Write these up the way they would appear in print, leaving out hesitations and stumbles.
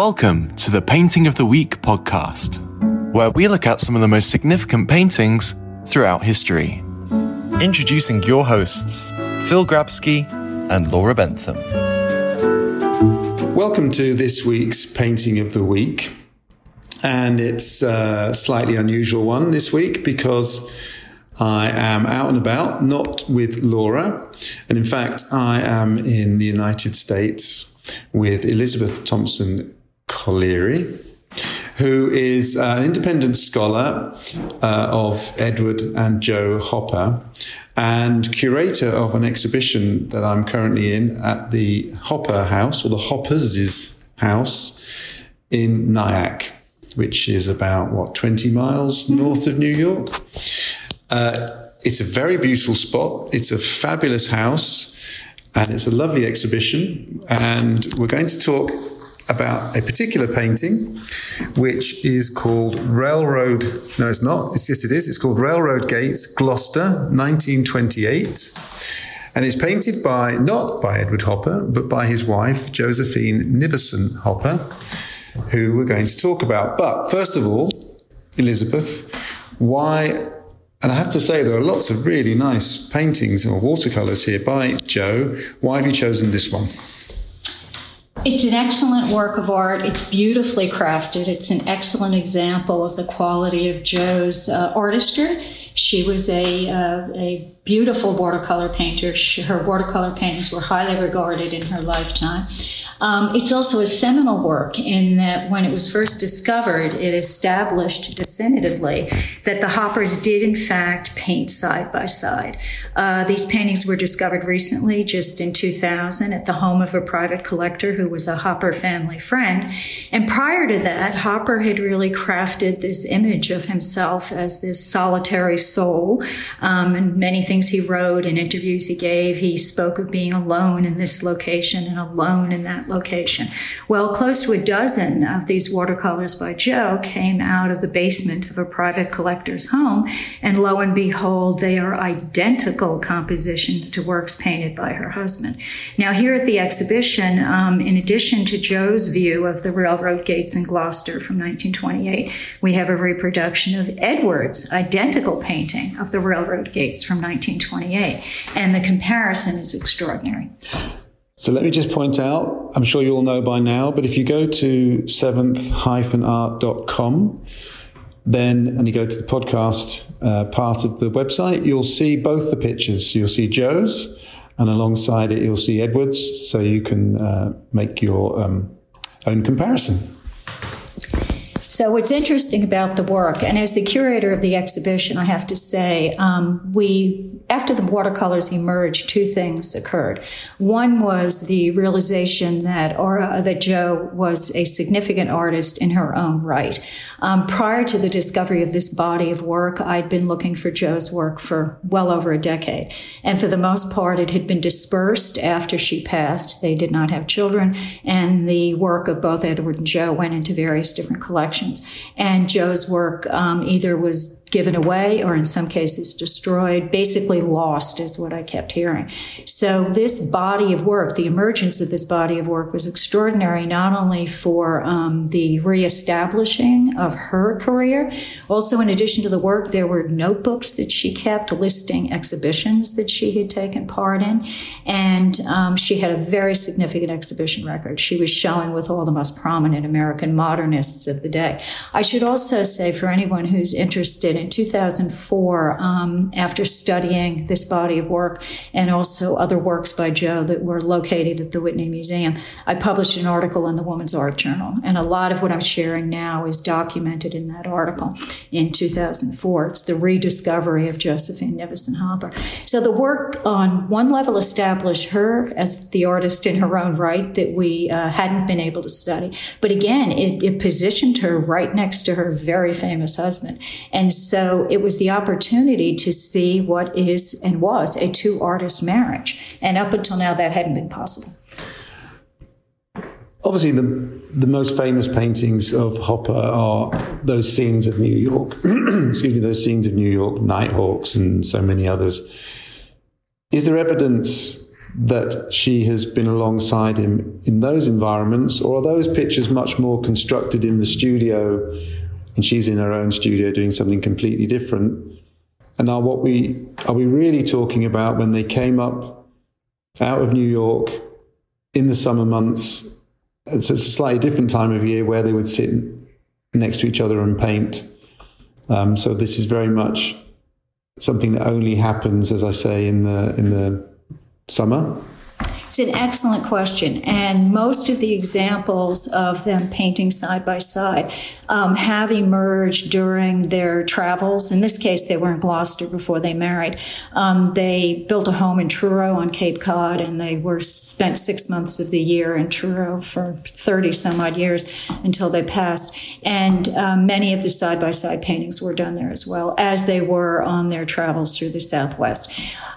Welcome to the Painting of the Week podcast, where we look at some of the most significant paintings throughout history. Introducing your hosts, Phil Grabsky and Laura Bentham. Welcome to this week's Painting of the Week. And it's a slightly unusual one this week because I am out and about, not with Laura. And in fact, I am in the United States with Elizabeth Thompson Colleary, who is an independent scholar of Edward and Joe Hopper and curator of an exhibition that I'm currently in at the Hopper House, or the Hoppers' House in Nyack, which is about, 20 miles north of New York. It's a very beautiful spot. It's a fabulous house, and it's a lovely exhibition. And we're going to talk about a particular painting, which is called Railroad... No, it's not. Yes, it is. It's called Railroad Gates, Gloucester, 1928. And it's painted by, not by Edward Hopper, but by his wife, Josephine Nivison Hopper, who we're going to talk about. But first of all, Elizabeth, why... And I have to say, there are lots of really nice paintings or watercolours here by Joe. Why have you chosen this one? It's an excellent work of art. It's beautifully crafted. It's an excellent example of the quality of Jo's artistry. She was a beautiful watercolor painter. Her watercolor paintings were highly regarded in her lifetime. It's also a seminal work in that when it was first discovered, it established definitively that the Hoppers did, in fact, paint side by side. These paintings were discovered recently, just in 2000, at the home of a private collector who was a Hopper family friend. And prior to that, Hopper had really crafted this image of himself as this solitary soul. And many things he wrote and interviews he gave, he spoke of being alone in this location and alone in that location. Well, close to a dozen of these watercolors by Joe came out of the basement of a private collector's home, and lo and behold, they are identical compositions to works painted by her husband. Now, here at the exhibition, in addition to Joe's view of the Railroad Gates in Gloucester from 1928, we have a reproduction of Edward's identical painting of the Railroad Gates from 1928, and the comparison is extraordinary. So let me just point out, I'm sure you all know by now, but if you go to 7th-art.com, then, and you go to the podcast part of the website, you'll see both the pictures. You'll see Joe's, and alongside it, you'll see Edward's, so you can make your own comparison. So what's interesting about the work, and as the curator of the exhibition, I have to say, after the watercolors emerged, two things occurred. One was the realization that Jo was a significant artist in her own right. Prior to the discovery of this body of work, I'd been looking for Jo's work for well over a decade. And for the most part, it had been dispersed after she passed. They did not have children. And the work of both Edward and Jo went into various different collections. And Jo's work either was given away or in some cases destroyed, basically lost is what I kept hearing. So this body of work, the emergence of this body of work was extraordinary, not only for the reestablishing of her career. Also, in addition to the work, there were notebooks that she kept listing exhibitions that she had taken part in. And she had a very significant exhibition record. She was showing with all the most prominent American modernists of the day. I should also say, for anyone who's interested, in 2004, after studying this body of work and also other works by Jo that were located at the Whitney Museum, I published an article in the Women's Art Journal. And a lot of what I'm sharing now is documented in that article in 2004. It's the rediscovery of Josephine Nivison Hopper. So the work on one level established her as the artist in her own right that we hadn't been able to study. But again, it positioned her right next to her very famous husband. And so it was the opportunity to see what is and was a two-artist marriage. And up until now, that hadn't been possible. Obviously, the most famous paintings of Hopper are those scenes of New York. Excuse me, those scenes of New York, Nighthawks and so many others. Is there evidence that she has been alongside him in those environments? Or are those pictures much more constructed in the studio and she's in her own studio doing something completely different? And are we really talking about when they came up out of New York in the summer months? And so it's a slightly different time of year where they would sit next to each other and paint. So this is very much something that only happens, as I say, in the summer. It's an excellent question, and most of the examples of them painting side by side have emerged during their travels. In this case, they were in Gloucester before they married. They built a home in Truro on Cape Cod, and they spent 6 months of the year in Truro for 30 some odd years until they passed. And many of the side by side paintings were done there as well, as they were on their travels through the Southwest.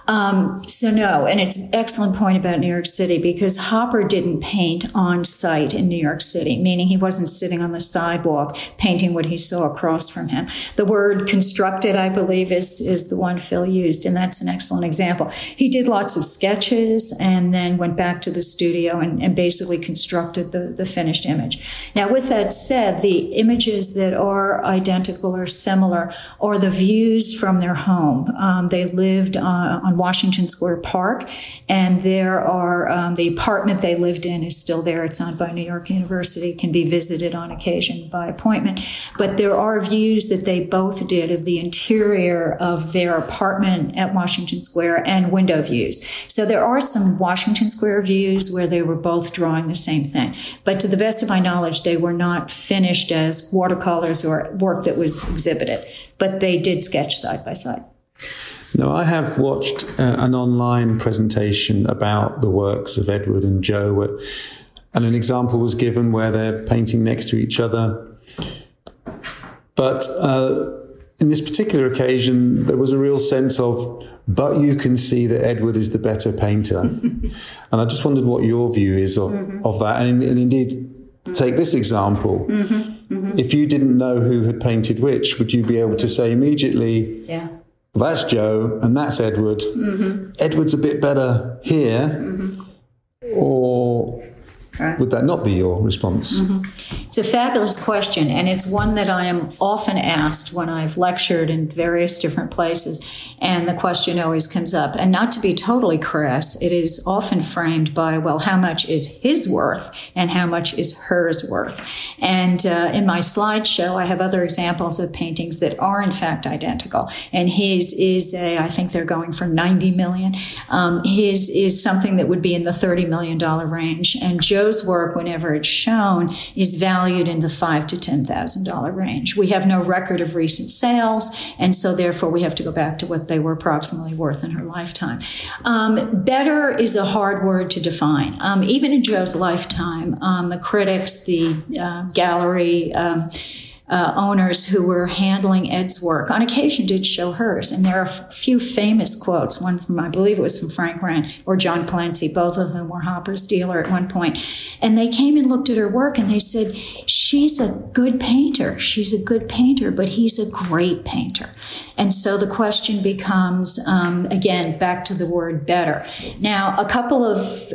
So no, and it's an excellent point about New York City, because Hopper didn't paint on site in New York City, meaning he wasn't sitting on the sidewalk painting what he saw across from him. The word constructed, I believe, is the one Phil used, and that's an excellent example. He did lots of sketches and then went back to the studio and basically constructed the finished image. Now, with that said, the images that are identical or similar are the views from their home. They lived on Washington Square Park, and there are the apartment they lived in is still there. It's owned by New York University, can be visited on occasion by appointment. But there are views that they both did of the interior of their apartment at Washington Square, and window views. So there are some Washington Square views where they were both drawing the same thing. But to the best of my knowledge, they were not finished as watercolors or work that was exhibited, but they did sketch side by side. No, I have watched an online presentation about the works of Edward and Joe, and an example was given where they're painting next to each other. But in this particular occasion, there was a real sense of, but you can see that Edward is the better painter. And I just wondered what your view is of that. And indeed, take this example. Mm-hmm. Mm-hmm. If you didn't know who had painted which, would you be able to say immediately, yeah, well, that's Joe and that's Edward. Mm-hmm. Edward's a bit better here. Mm-hmm. Or would that not be your response? Mm-hmm. It's a fabulous question, and it's one that I am often asked when I've lectured in various different places, and the question always comes up. And not to be totally crass, it is often framed by, well, how much is his worth and how much is hers worth? And in my slideshow, I have other examples of paintings that are, in fact, identical. And his is, I think they're going for $90 million. His is something that would be in the $30 million range, and Joe's work, whenever it's shown, is valued in the $5,000 to $10,000 range. We have no record of recent sales, and so therefore we have to go back to what they were approximately worth in her lifetime. Better is a hard word to define. Even in Joe's lifetime, the critics, the gallery, owners who were handling Ed's work on occasion did show hers. And there are a few famous quotes, one from, I believe it was from Frank Rand or John Clancy, both of whom were Hopper's dealer at one point. And they came and looked at her work and they said, she's a good painter. She's a good painter, but he's a great painter. And so the question becomes, again, back to the word better. Now, a couple of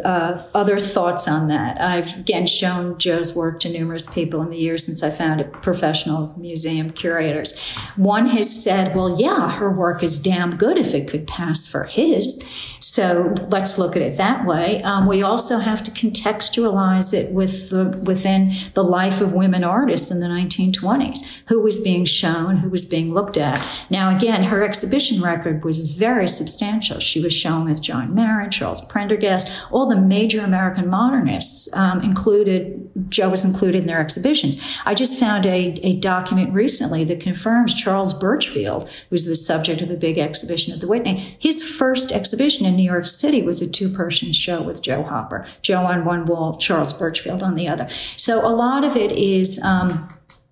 other thoughts on that. I've, again, shown Joe's work to numerous people in the years since I found it, professionals, museum curators. One has said, well, yeah, her work is damn good if it could pass for his. So let's look at it that way. We also have to contextualize it within the life of women artists in the 1920s, who was being shown, who was being looked at. Now, again, her exhibition record was very substantial. She was shown with John Marin, Charles Prendergast, all the major American modernists Joe was included in their exhibitions. I just found a document recently that confirms Charles Burchfield, who's the subject of a big exhibition at the Whitney. His first exhibition in New York City was a two-person show with Joe Hopper. Joe on one wall, Charles Burchfield on the other. So a lot of it is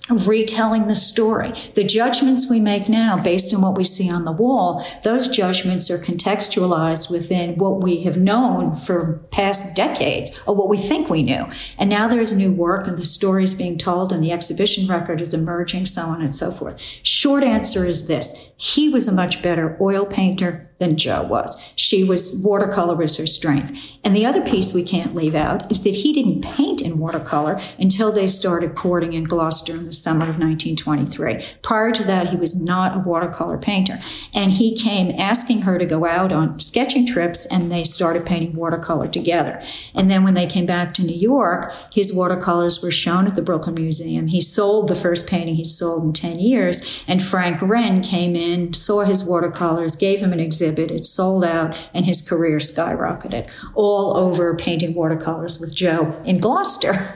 of retelling the story. The judgments we make now based on what we see on the wall, those judgments are contextualized within what we have known for past decades or what we think we knew. And now there's new work and the story's being told and the exhibition record is emerging, so on and so forth. Short answer is this. He was a much better oil painter than Joe was. She was, watercolor was her strength. And the other piece we can't leave out is that he didn't paint in watercolor until they started pouring in Gloucester in the summer of 1923. Prior to that, he was not a watercolor painter. And he came asking her to go out on sketching trips, and they started painting watercolor together. And then when they came back to New York, his watercolors were shown at the Brooklyn Museum. He sold the first painting he'd sold in 10 years, and Frank Rehn came in, saw his watercolors, gave him an exhibit, it sold out, and his career skyrocketed, all over painting watercolors with Joe in Gloucester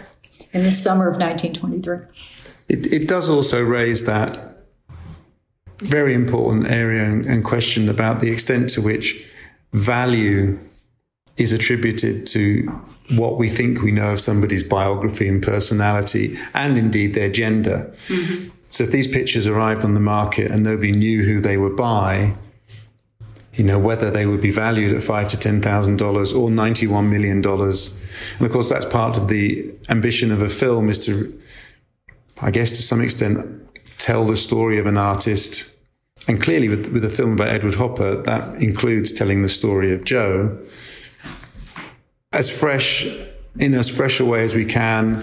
in the summer of 1923. It does also raise that very important area and question about the extent to which value is attributed to what we think we know of somebody's biography and personality and indeed their gender. Mm-hmm. So if these pictures arrived on the market and nobody knew who they were by, you know, whether they would be valued at $5,000 to $10,000 or $91 million. And of course, that's part of the ambition of a film is to, I guess, to some extent, tell the story of an artist. And clearly with a film about Edward Hopper, that includes telling the story of Joe in as fresh a way as we can,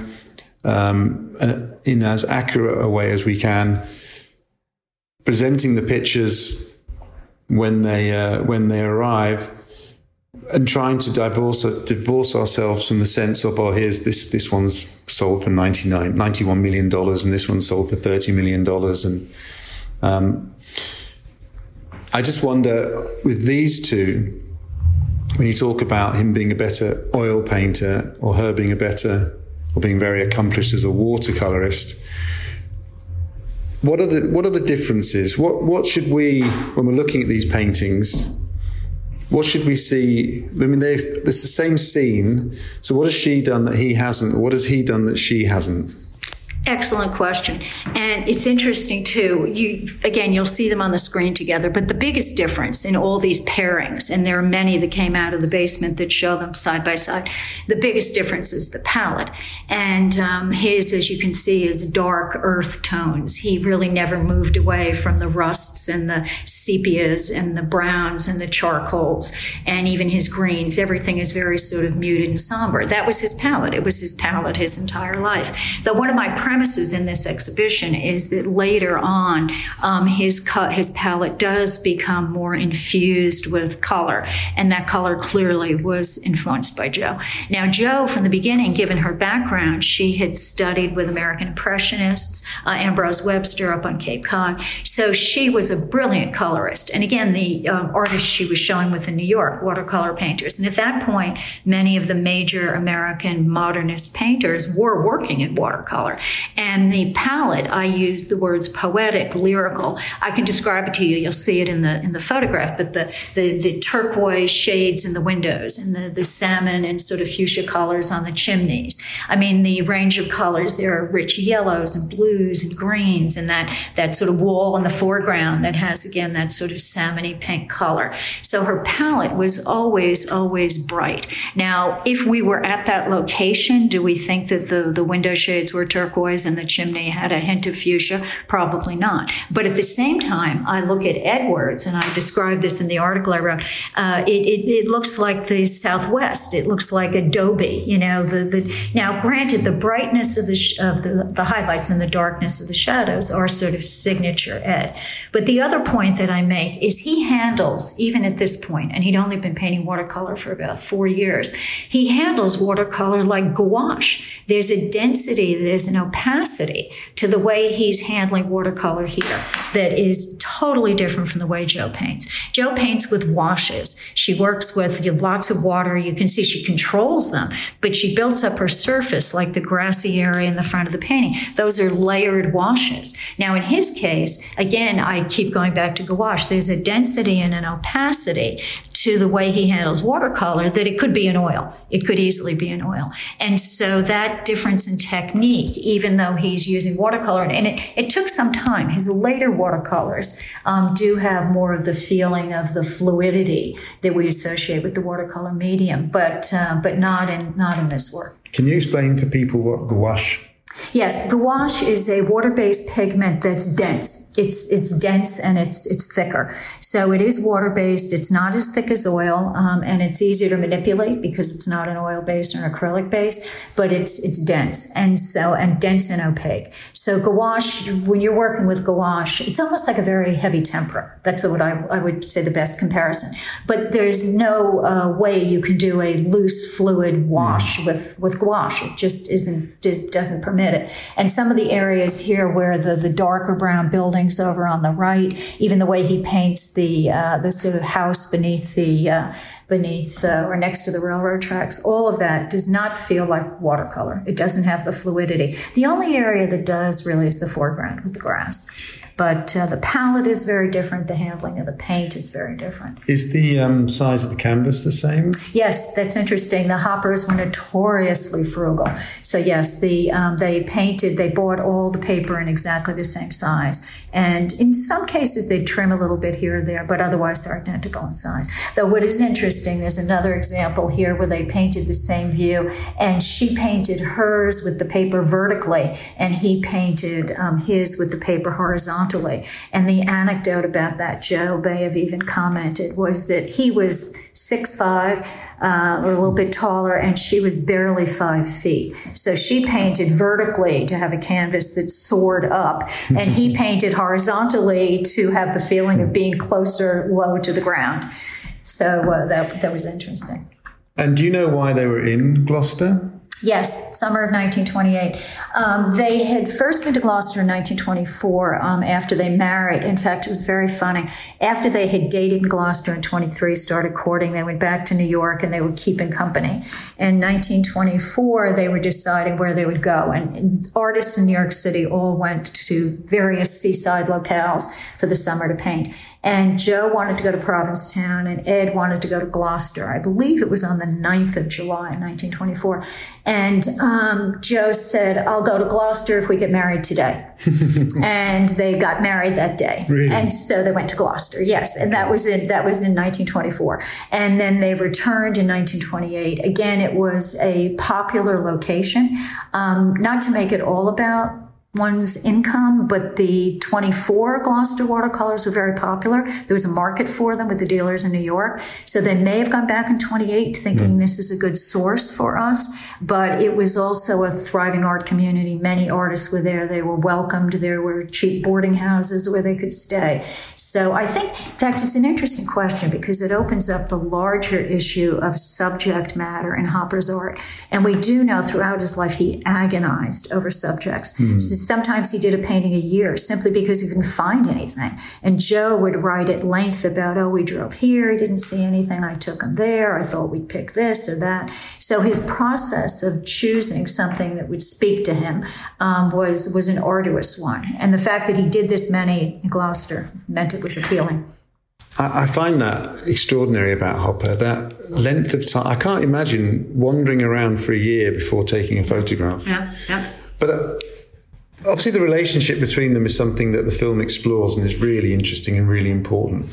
in as accurate a way as we can, presenting the pictures when they arrive, and trying to divorce ourselves from the sense of, oh, here's this one's sold for $91 million, and this one's sold for $30 million. And I just wonder, with these two, when you talk about him being a better oil painter or her being a better or being very accomplished as a watercolorist, what are the differences? What should we, when we're looking at these paintings, what should we see? I mean, there's the same scene. So what has she done that he hasn't? Or what has he done that she hasn't? Excellent question. And it's interesting, too. You'll see them on the screen together. But the biggest difference in all these pairings, and there are many that came out of the basement that show them side by side, the biggest difference is the palette. And his, as you can see, is dark earth tones. He really never moved away from the rusts and the sepias and the browns and the charcoals and even his greens. Everything is very sort of muted and somber. That was his palette. It was his palette his entire life. Though one of my premises in this exhibition is that later on, his palette does become more infused with color, and that color clearly was influenced by Joe. Now, Joe, from the beginning, given her background, she had studied with American Impressionists, Ambrose Webster up on Cape Cod, so she was a brilliant colorist. And again, the artists she was showing with in New York, watercolor painters, and at that point, many of the major American modernist painters were working in watercolor. And the palette, I use the words poetic, lyrical. I can describe it to you. You'll see it in the photograph, but the turquoise shades in the windows and the salmon and sort of fuchsia colors on the chimneys. I mean, the range of colors, there are rich yellows and blues and greens and that sort of wall in the foreground that has, again, that sort of salmony pink color. So her palette was always, always bright. Now, if we were at that location, do we think that the window shades were turquoise and the chimney had a hint of fuchsia? Probably not. But at the same time, I look at Edwards, and I describe this in the article I wrote. It looks like the Southwest. It looks like adobe. You know, now granted, the brightness of the highlights and the darkness of the shadows are sort of signature Ed. But the other point that I make is he handles, even at this point, and he'd only been painting watercolor for about 4 years, he handles watercolor like gouache. There's a density, there's an opacity to the way he's handling watercolor here that is totally different from the way Joe paints. Joe paints with washes. She works with lots of water. You can see she controls them, but she builds up her surface like the grassy area in the front of the painting. Those are layered washes. Now, in his case, again, I keep going back to gouache. There's a density and an opacity to the way he handles watercolor that it could be an oil. It could easily be an oil. And so that difference in technique, even though he's using watercolor, and it took some time. His later watercolors do have more of the feeling of the fluidity that we associate with the watercolor medium, but not in this work. Can you explain for people what gouache? Yes, gouache is a water-based pigment that's dense. It's dense and it's thicker. So it is water-based. It's not as thick as oil, and it's easier to manipulate because it's not an oil-based or an acrylic-based, but it's dense and dense and opaque. So gouache, when you're working with gouache, it's almost like a very heavy tempera. That's what I would say the best comparison. But there's no way you can do a loose, fluid wash with gouache. It just doesn't permit it. And some of the areas here where the darker brown buildings over on the right, even the way he paints the sort of house beneath the or next to the railroad tracks, all of that does not feel like watercolor. It doesn't have the fluidity. The only area that does really is the foreground with the grass. But the palette is very different. The handling of the paint is very different. Is the size of the canvas the same? Yes, that's interesting. The Hoppers were notoriously frugal. So yes, they bought all the paper in exactly the same size. And in some cases, they trim a little bit here or there, but otherwise they're identical in size. Though what is interesting, there's another example here where they painted the same view, and she painted hers with the paper vertically, and he painted his with the paper horizontally. And the anecdote about that, Joe Baev even commented, was that he was 6'5", or a little bit taller, and she was barely 5 feet. So she painted vertically to have a canvas that soared up, and he painted horizontally to have the feeling of being closer, low to the ground. So that was interesting. And do you know why they were in Gloucester? Yes, summer of 1928. They had first been to Gloucester in 1924 after they married. In fact, it was very funny. After they had dated in Gloucester in 23, started courting, they went back to New York and they were keeping company. In 1924, they were deciding where they would go. And artists in New York City all went to various seaside locales for the summer to paint. And Joe wanted to go to Provincetown and Ed wanted to go to Gloucester. I believe it was on the 9th of July in 1924. And Joe said, "I'll go to Gloucester if we get married today." And they got married that day. Really? And so they went to Gloucester. Yes. And that was in 1924. And then they returned in 1928. Again, it was a popular location. Not to make it all about one's income, but the 24 Gloucester watercolors were very popular. There was a market for them with the dealers in New York. So they may have gone back in 28 thinking this is a good source for us, but it was also a thriving art community. Many artists were there. They were welcomed. There were cheap boarding houses where they could stay. So I think, in fact, it's an interesting question because it opens up the larger issue of subject matter in Hopper's art. And we do know throughout his life he agonized over subjects. So sometimes he did a painting a year simply because he couldn't find anything. And Joe would write at length about, "Oh, we drove here, he didn't see anything, I took him there, I thought we'd pick this or that." So his process of choosing something that would speak to him was an arduous one. And the fact that he did this many in Gloucester meant it was appealing. I find that extraordinary about Hopper, that length of time. I can't imagine wandering around for a year before taking a photograph. Yeah, yeah. But obviously, the relationship between them is something that the film explores and is really interesting and really important.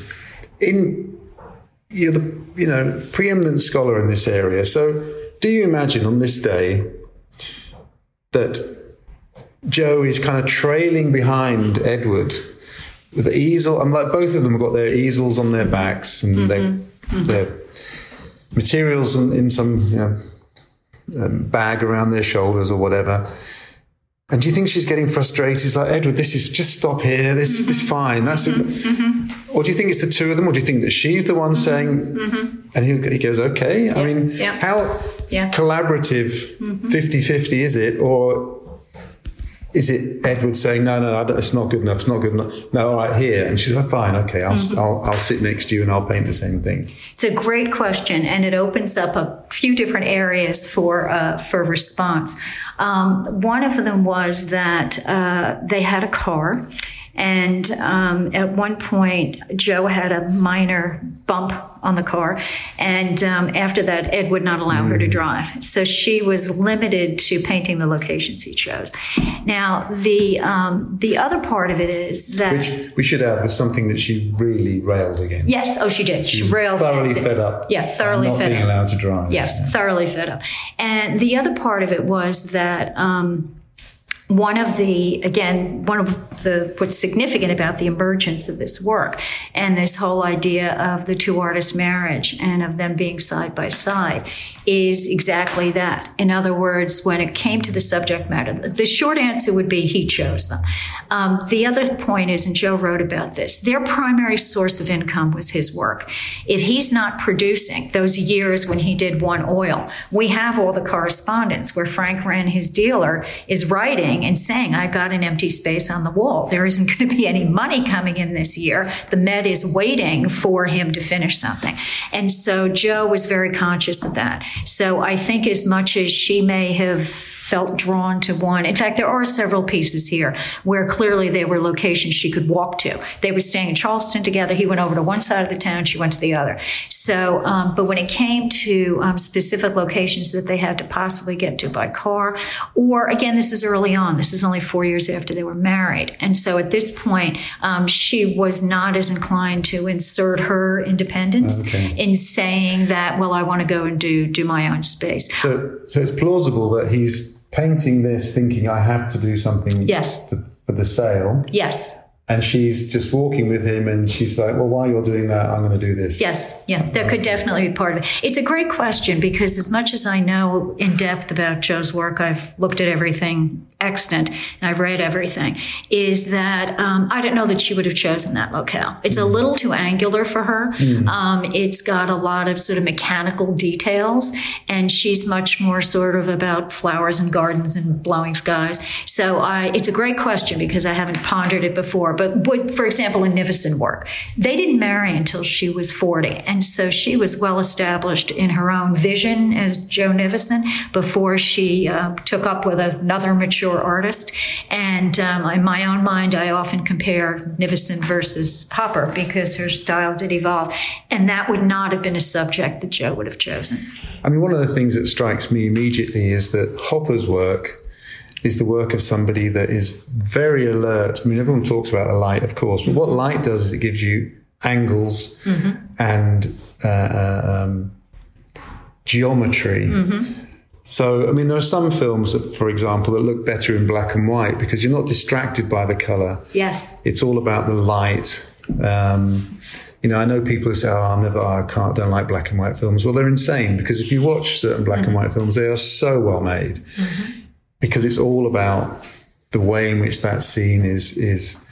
You're the preeminent scholar in this area. So, do you imagine on this day that Joe is kind of trailing behind Edward with the easel? I'm like, both of them have got their easels on their backs and their materials in some bag around their shoulders or whatever. And do you think she's getting frustrated? It's like, "Edward, this is just stop here. This is fine. That's it." Or do you think it's the two of them? Or do you think that she's the one saying, and he goes, "Okay." Yeah. I mean, how collaborative 50-50 is it? Or is it Edward saying, "No, it's not good enough. It's not good enough. No, all right, here." And she's like, "Fine, okay, I'll sit next to you and I'll paint the same thing." It's a great question, and it opens up a few different areas for response. One of them was that they had a car And at one point, Joe had a minor bump on the car. And after that, Ed would not allow her to drive. So she was limited to painting the locations he chose. Now, the other part of it is that... Which we should add was something that she really railed against. Yes. Oh, she did. She railed thoroughly fed up. Yeah, thoroughly fed up. Not being allowed to drive. Yes, yeah. Thoroughly fed up. And the other part of it was that... what's significant about the emergence of this work and this whole idea of the two artists' marriage and of them being side by side is exactly that. In other words, when it came to the subject matter, the short answer would be he chose them. The other point is, and Joe wrote about this, their primary source of income was his work. If he's not producing, those years when he did One Oil, we have all the correspondence where Frank Rand, his dealer, is writing and saying, I got an empty space on the wall. There isn't going to be any money coming in this year. The Met is waiting for him to finish something. And so Joe was very conscious of that. So I think as much as she may have felt drawn to one. In fact, there are several pieces here where clearly they were locations she could walk to. They were staying in Charleston together. He went over to one side of the town. She went to the other. So, but when it came to specific locations that they had to possibly get to by car, or again, this is early on. This is only 4 years after they were married. And so at this point, she was not as inclined to insert her independence in saying that, well, I want to go and do my own space. So it's plausible that he's painting this thinking I have to do something for the sale. Yes. And she's just walking with him and she's like, well, while you're doing that, I'm going to do this. Yes. Yeah. That could definitely be part of it. It's a great question because as much as I know in depth about Joe's work, I've looked at everything extant and I've read everything, is that I don't know that she would have chosen that locale. It's a little too angular for her. It's got a lot of sort of mechanical details and she's much more sort of about flowers and gardens and blowing skies. So it's a great question because I haven't pondered it before. But for example, in Nivison work, they didn't marry until she was 40. And so she was well established in her own vision as Jo Nivison before she took up with another mature artist. And in my own mind, I often compare Nivison versus Hopper because her style did evolve. And that would not have been a subject that Jo would have chosen. I mean, one of the things that strikes me immediately is that Hopper's work is the work of somebody that is very alert. I mean, everyone talks about a light, of course, but what light does is it gives you angles and geometry. So, I mean, there are some films, that, for example, that look better in black and white because you're not distracted by the colour. Yes. It's all about the light. You know, I know people who say, don't like black and white films. Well, they're insane because if you watch certain black and white films, they are so well made. Because it's all about the way in which that scene is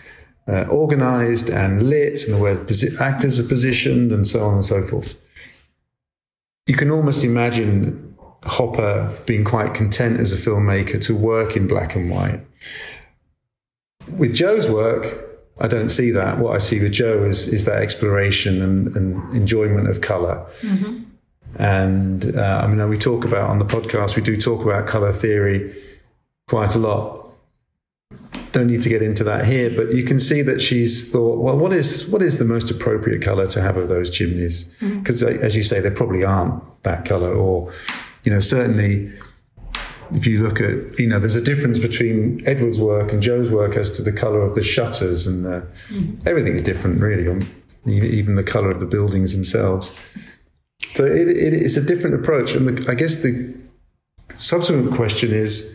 organized and lit and the way the actors are positioned and so on and so forth. You can almost imagine Hopper being quite content as a filmmaker to work in black and white. With Joe's work, I don't see that. What I see with Joe is that exploration and enjoyment of color. And I mean, we talk about on the podcast, we do talk about color theory quite a lot. Don't need to get into that here, but you can see that she's thought, well, what is the most appropriate color to have of those chimneys? Because as you say, they probably aren't that color, or, you know, certainly if you look at, you know, there's a difference between Edward's work and Joe's work as to the color of the shutters and the, everything is different really, even the color of the buildings themselves. So it's a different approach. And I guess the subsequent question is,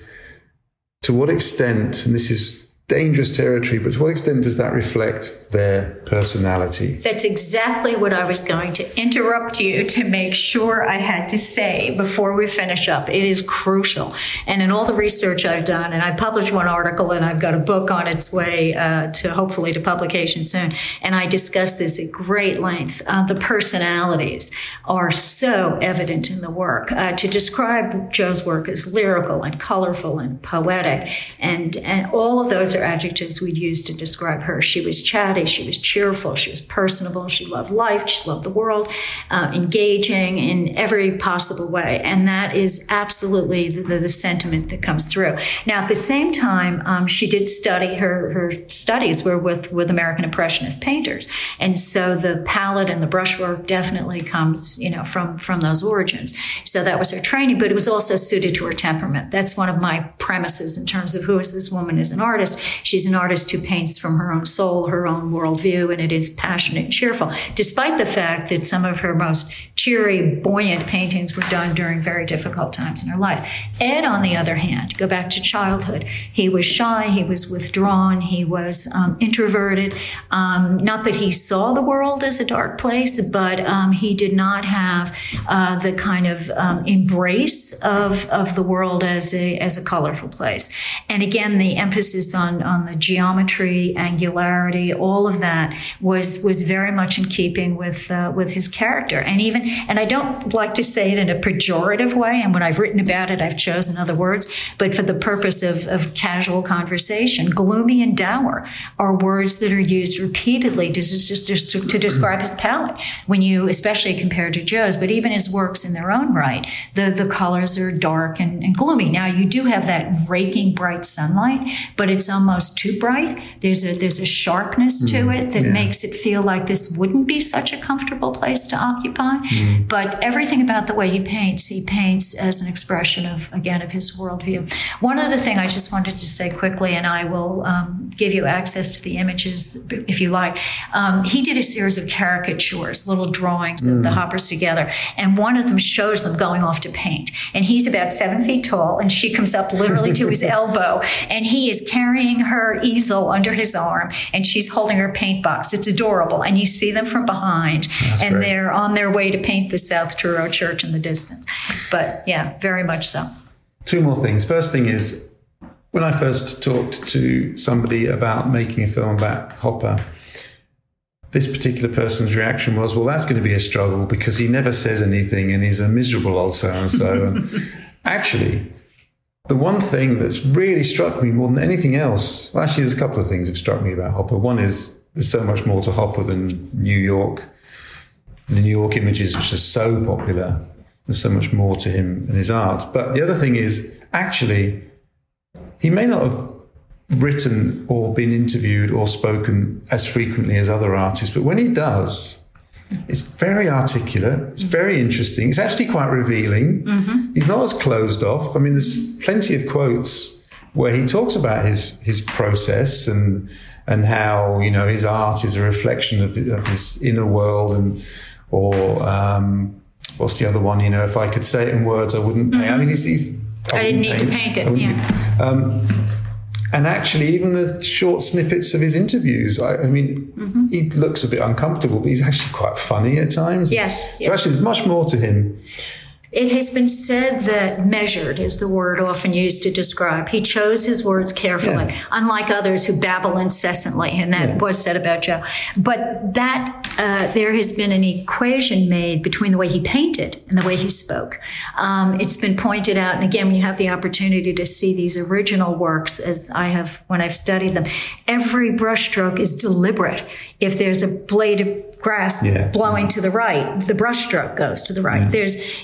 to what extent, and this is dangerous territory, but to what extent does that reflect their personality? That's exactly what I was going to interrupt you to make sure I had to say before we finish up. It is crucial. And in all the research I've done, and I published one article and I've got a book on its way to hopefully to publication soon. And I discussed this at great length. The personalities are so evident in the work. To describe Joe's work as lyrical and colorful and poetic and all of those are adjectives we'd use to describe her. She was chatty, she was cheerful, she was personable, she loved life, she loved the world, engaging in every possible way. And that is absolutely the sentiment that comes through. Now, at the same time, she did study, her studies were with American Impressionist painters. And so the palette and the brushwork definitely comes, you know, from those origins. So that was her training, but it was also suited to her temperament. That's one of my premises in terms of who is this woman as an artist. She's an artist who paints from her own soul, her own worldview, and it is passionate and cheerful, despite the fact that some of her most cheery, buoyant paintings were done during very difficult times in her life. Ed, on the other hand, go back to childhood. He was shy, he was withdrawn, he was introverted. Not that he saw the world as a dark place, but he did not have the kind of embrace of the world as a colorful place. And again, the emphasis on the geometry, angularity, all of that was very much in keeping with his character. And I don't like to say it in a pejorative way, and when I've written about it, I've chosen other words, but for the purpose of casual conversation, gloomy and dour are words that are used repeatedly to describe his palette. When you, especially compared to Joe's, but even his works in their own right, the colors are dark and gloomy. Now, you do have that raking bright sunlight, but it's almost too bright. There's a sharpness to it that makes it feel like this wouldn't be such a comfortable place to occupy. Mm-hmm. But everything about the way he paints as an expression of his worldview. One other thing I just wanted to say quickly, and I will give you access to the images if you like. He did a series of caricatures, little drawings of the Hoppers together, and one of them shows them going off to paint. And he's about 7 feet tall, and she comes up literally to his elbow, and he is carrying her easel under his arm, and she's holding her paint box. It's adorable, and you see them from behind, and they're on their way to paint the South Truro Church in the distance. But yeah, very much so. Two more things. First thing is, when I first talked to somebody about making a film about Hopper, this particular person's reaction was, well, that's going to be a struggle because he never says anything and he's a miserable old so-and-so. And actually, the one thing that's really struck me more than anything else, well, actually, there's a couple of things that struck me about Hopper. One is there's so much more to Hopper than New York. The New York images, which are so popular, there's so much more to him and his art. But the other thing is, actually, he may not have written or been interviewed or spoken as frequently as other artists, but when he does, it's very articulate, it's very interesting, it's actually quite revealing. Mm-hmm. He's not as closed off. I mean, there's plenty of quotes where he talks about his process and how, you know, his art is a reflection of his inner world, and or what's the other one? You know, if I could say it in words, I wouldn't paint. I mean, I didn't need to paint it. Yeah. And actually, even the short snippets of his interviews, I mean, he looks a bit uncomfortable, but he's actually quite funny at times. Yes. So actually, there's much more to him. It has been said that measured is the word often used to describe. He chose his words carefully, unlike others who babble incessantly, and that was said about Joe. But that there has been an equation made between the way he painted and the way he spoke. It's been pointed out, and again, when you have the opportunity to see these original works, as I have when I've studied them, every brushstroke is deliberate. If there's a blade of grass blowing to the right, the brushstroke goes to the right.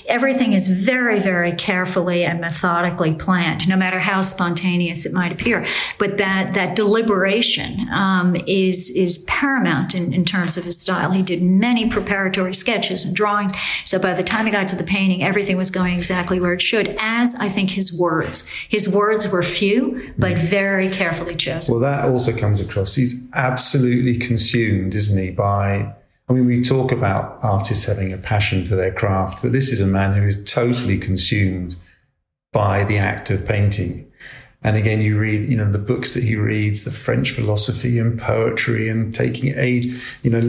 Everything is very, very carefully and methodically planned, no matter how spontaneous it might appear. But that deliberation is paramount in terms of his style. He did many preparatory sketches and drawings. So by the time he got to the painting, everything was going exactly where it should, as I think his words. His words were few, but very carefully chosen. Well, that also comes across. He's absolutely consumed, isn't he, by... I mean, we talk about artists having a passion for their craft, but this is a man who is totally consumed by the act of painting. And again, you read, you know, the books that he reads, the French philosophy and poetry and taking aid, you know,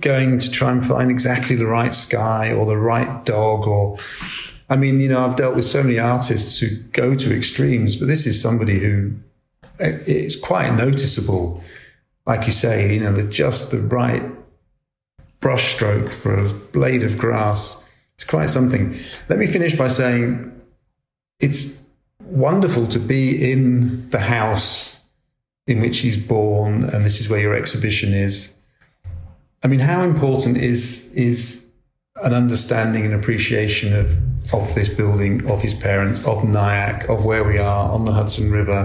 going to try and find exactly the right sky or the right dog or... I mean, you know, I've dealt with so many artists who go to extremes, but this is somebody who it's quite noticeable. Like you say, you know, just the right... brush stroke for a blade of grass. It's quite something. Let me finish by saying it's wonderful to be in the house in which he's born, and this is where your exhibition is. I mean, how important is an understanding and appreciation of this building, of his parents, of Nyack, of where we are on the Hudson River,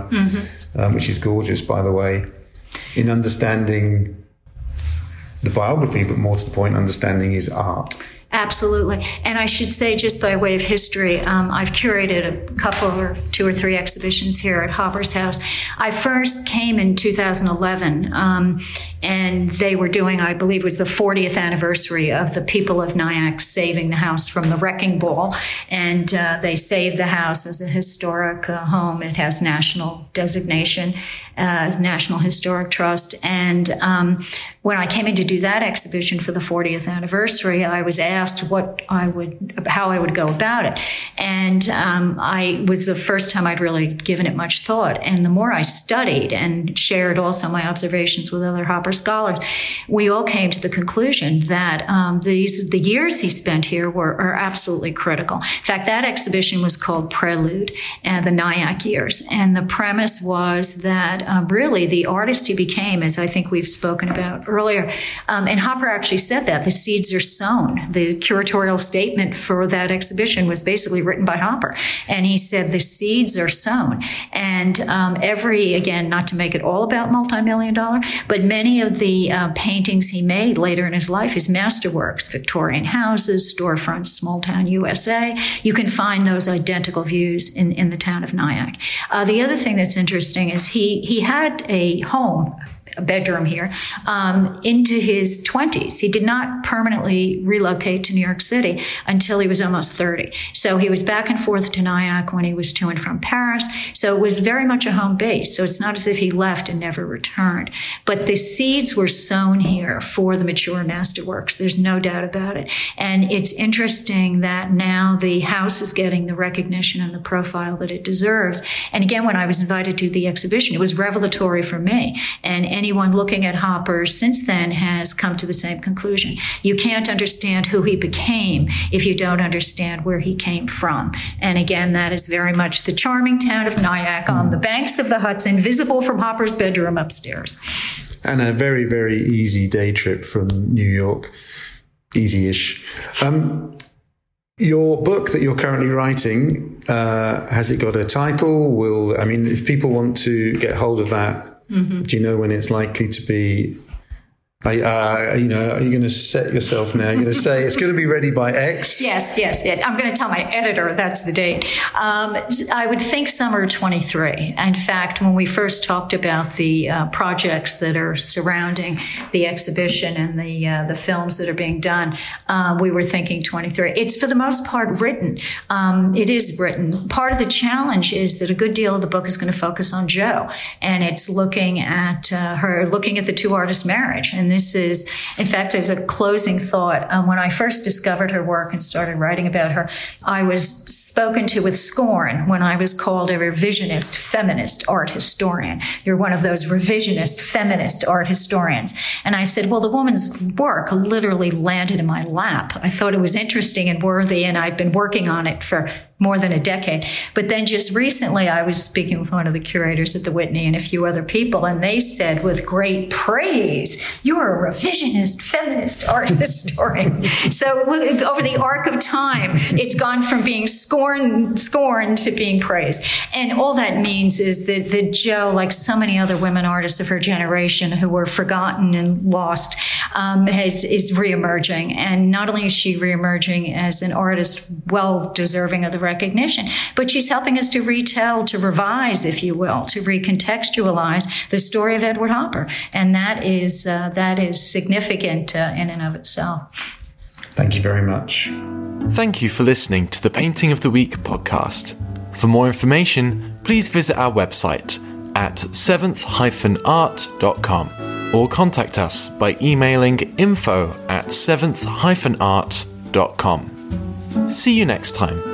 which is gorgeous, by the way, in understanding the biography, but more to the point, understanding his art. Absolutely. And I should say, just by way of history, I've curated a couple or two or three exhibitions here at Hopper's House. I first came in 2011, and they were doing, I believe, was the 40th anniversary of the people of Nyack saving the house from the wrecking ball. And they saved the house as a historic home. It has national designation as National Historic Trust. And when I came in to do that exhibition for the 40th anniversary, I was asked how I would go about it. And I was the first time I'd really given it much thought. And the more I studied and shared also my observations with other Hopper scholars, we all came to the conclusion that the years he spent here are absolutely critical. In fact, that exhibition was called Prelude, and the Nyack Years. And the premise was that really the artist he became, as I think we've spoken about earlier, and Hopper actually said that the seeds are sown. The curatorial statement for that exhibition was basically written by Hopper. And he said the seeds are sown. And again, not to make it all about multi-million-dollar, but many of the paintings he made later in his life, his masterworks, Victorian houses, storefronts, small town USA, you can find those identical views in the town of Nyack. The other thing that's interesting is he had a home, a bedroom here, into his 20s. He did not permanently relocate to New York City until he was almost 30. So he was back and forth to Nyack when he was to and from Paris. So it was very much a home base. So it's not as if he left and never returned. But the seeds were sown here for the mature masterworks. There's no doubt about it. And it's interesting that now the house is getting the recognition and the profile that it deserves. And again, when I was invited to the exhibition, it was revelatory for me. And anyone looking at Hopper since then has come to the same conclusion. You can't understand who he became if you don't understand where he came from. And again, that is very much the charming town of Nyack on the banks of the Hudson, visible from Hopper's bedroom upstairs. And a very, very easy day trip from New York. Easy-ish. Your book that you're currently writing, has it got a title? If people want to get hold of that, do you know when it's likely to be? Are you going to set yourself now? You're going to say it's going to be ready by X? Yes. I'm going to tell my editor that's the date. I would think summer 23. In fact, when we first talked about the projects that are surrounding the exhibition and the films that are being done, we were thinking 23. It's for the most part written. It is written. Part of the challenge is that a good deal of the book is going to focus on Jo, and it's looking at the two artists' marriage. And this is, in fact, as a closing thought, when I first discovered her work and started writing about her, I was spoken to with scorn when I was called a revisionist feminist art historian. You're one of those revisionist feminist art historians. And I said, well, the woman's work literally landed in my lap. I thought it was interesting and worthy, and I've been working on it for more than a decade. But then just recently, I was speaking with one of the curators at the Whitney and a few other people, and they said with great praise, you're a revisionist feminist art historian. So look, over the arc of time, it's gone from being scorned to being praised. And all that means is that the Jo, like so many other women artists of her generation who were forgotten and lost, is reemerging. And not only is she reemerging as an artist well deserving of the recognition, but she's helping us to retell, to revise, if you will, to recontextualize the story of Edward Hopper. And that is significant in and of itself. Thank you very much. Thank you for listening to the Painting of the Week podcast. For more information, please visit our website at 7th-art.com or contact us by emailing info@7th-art.com. See you next time.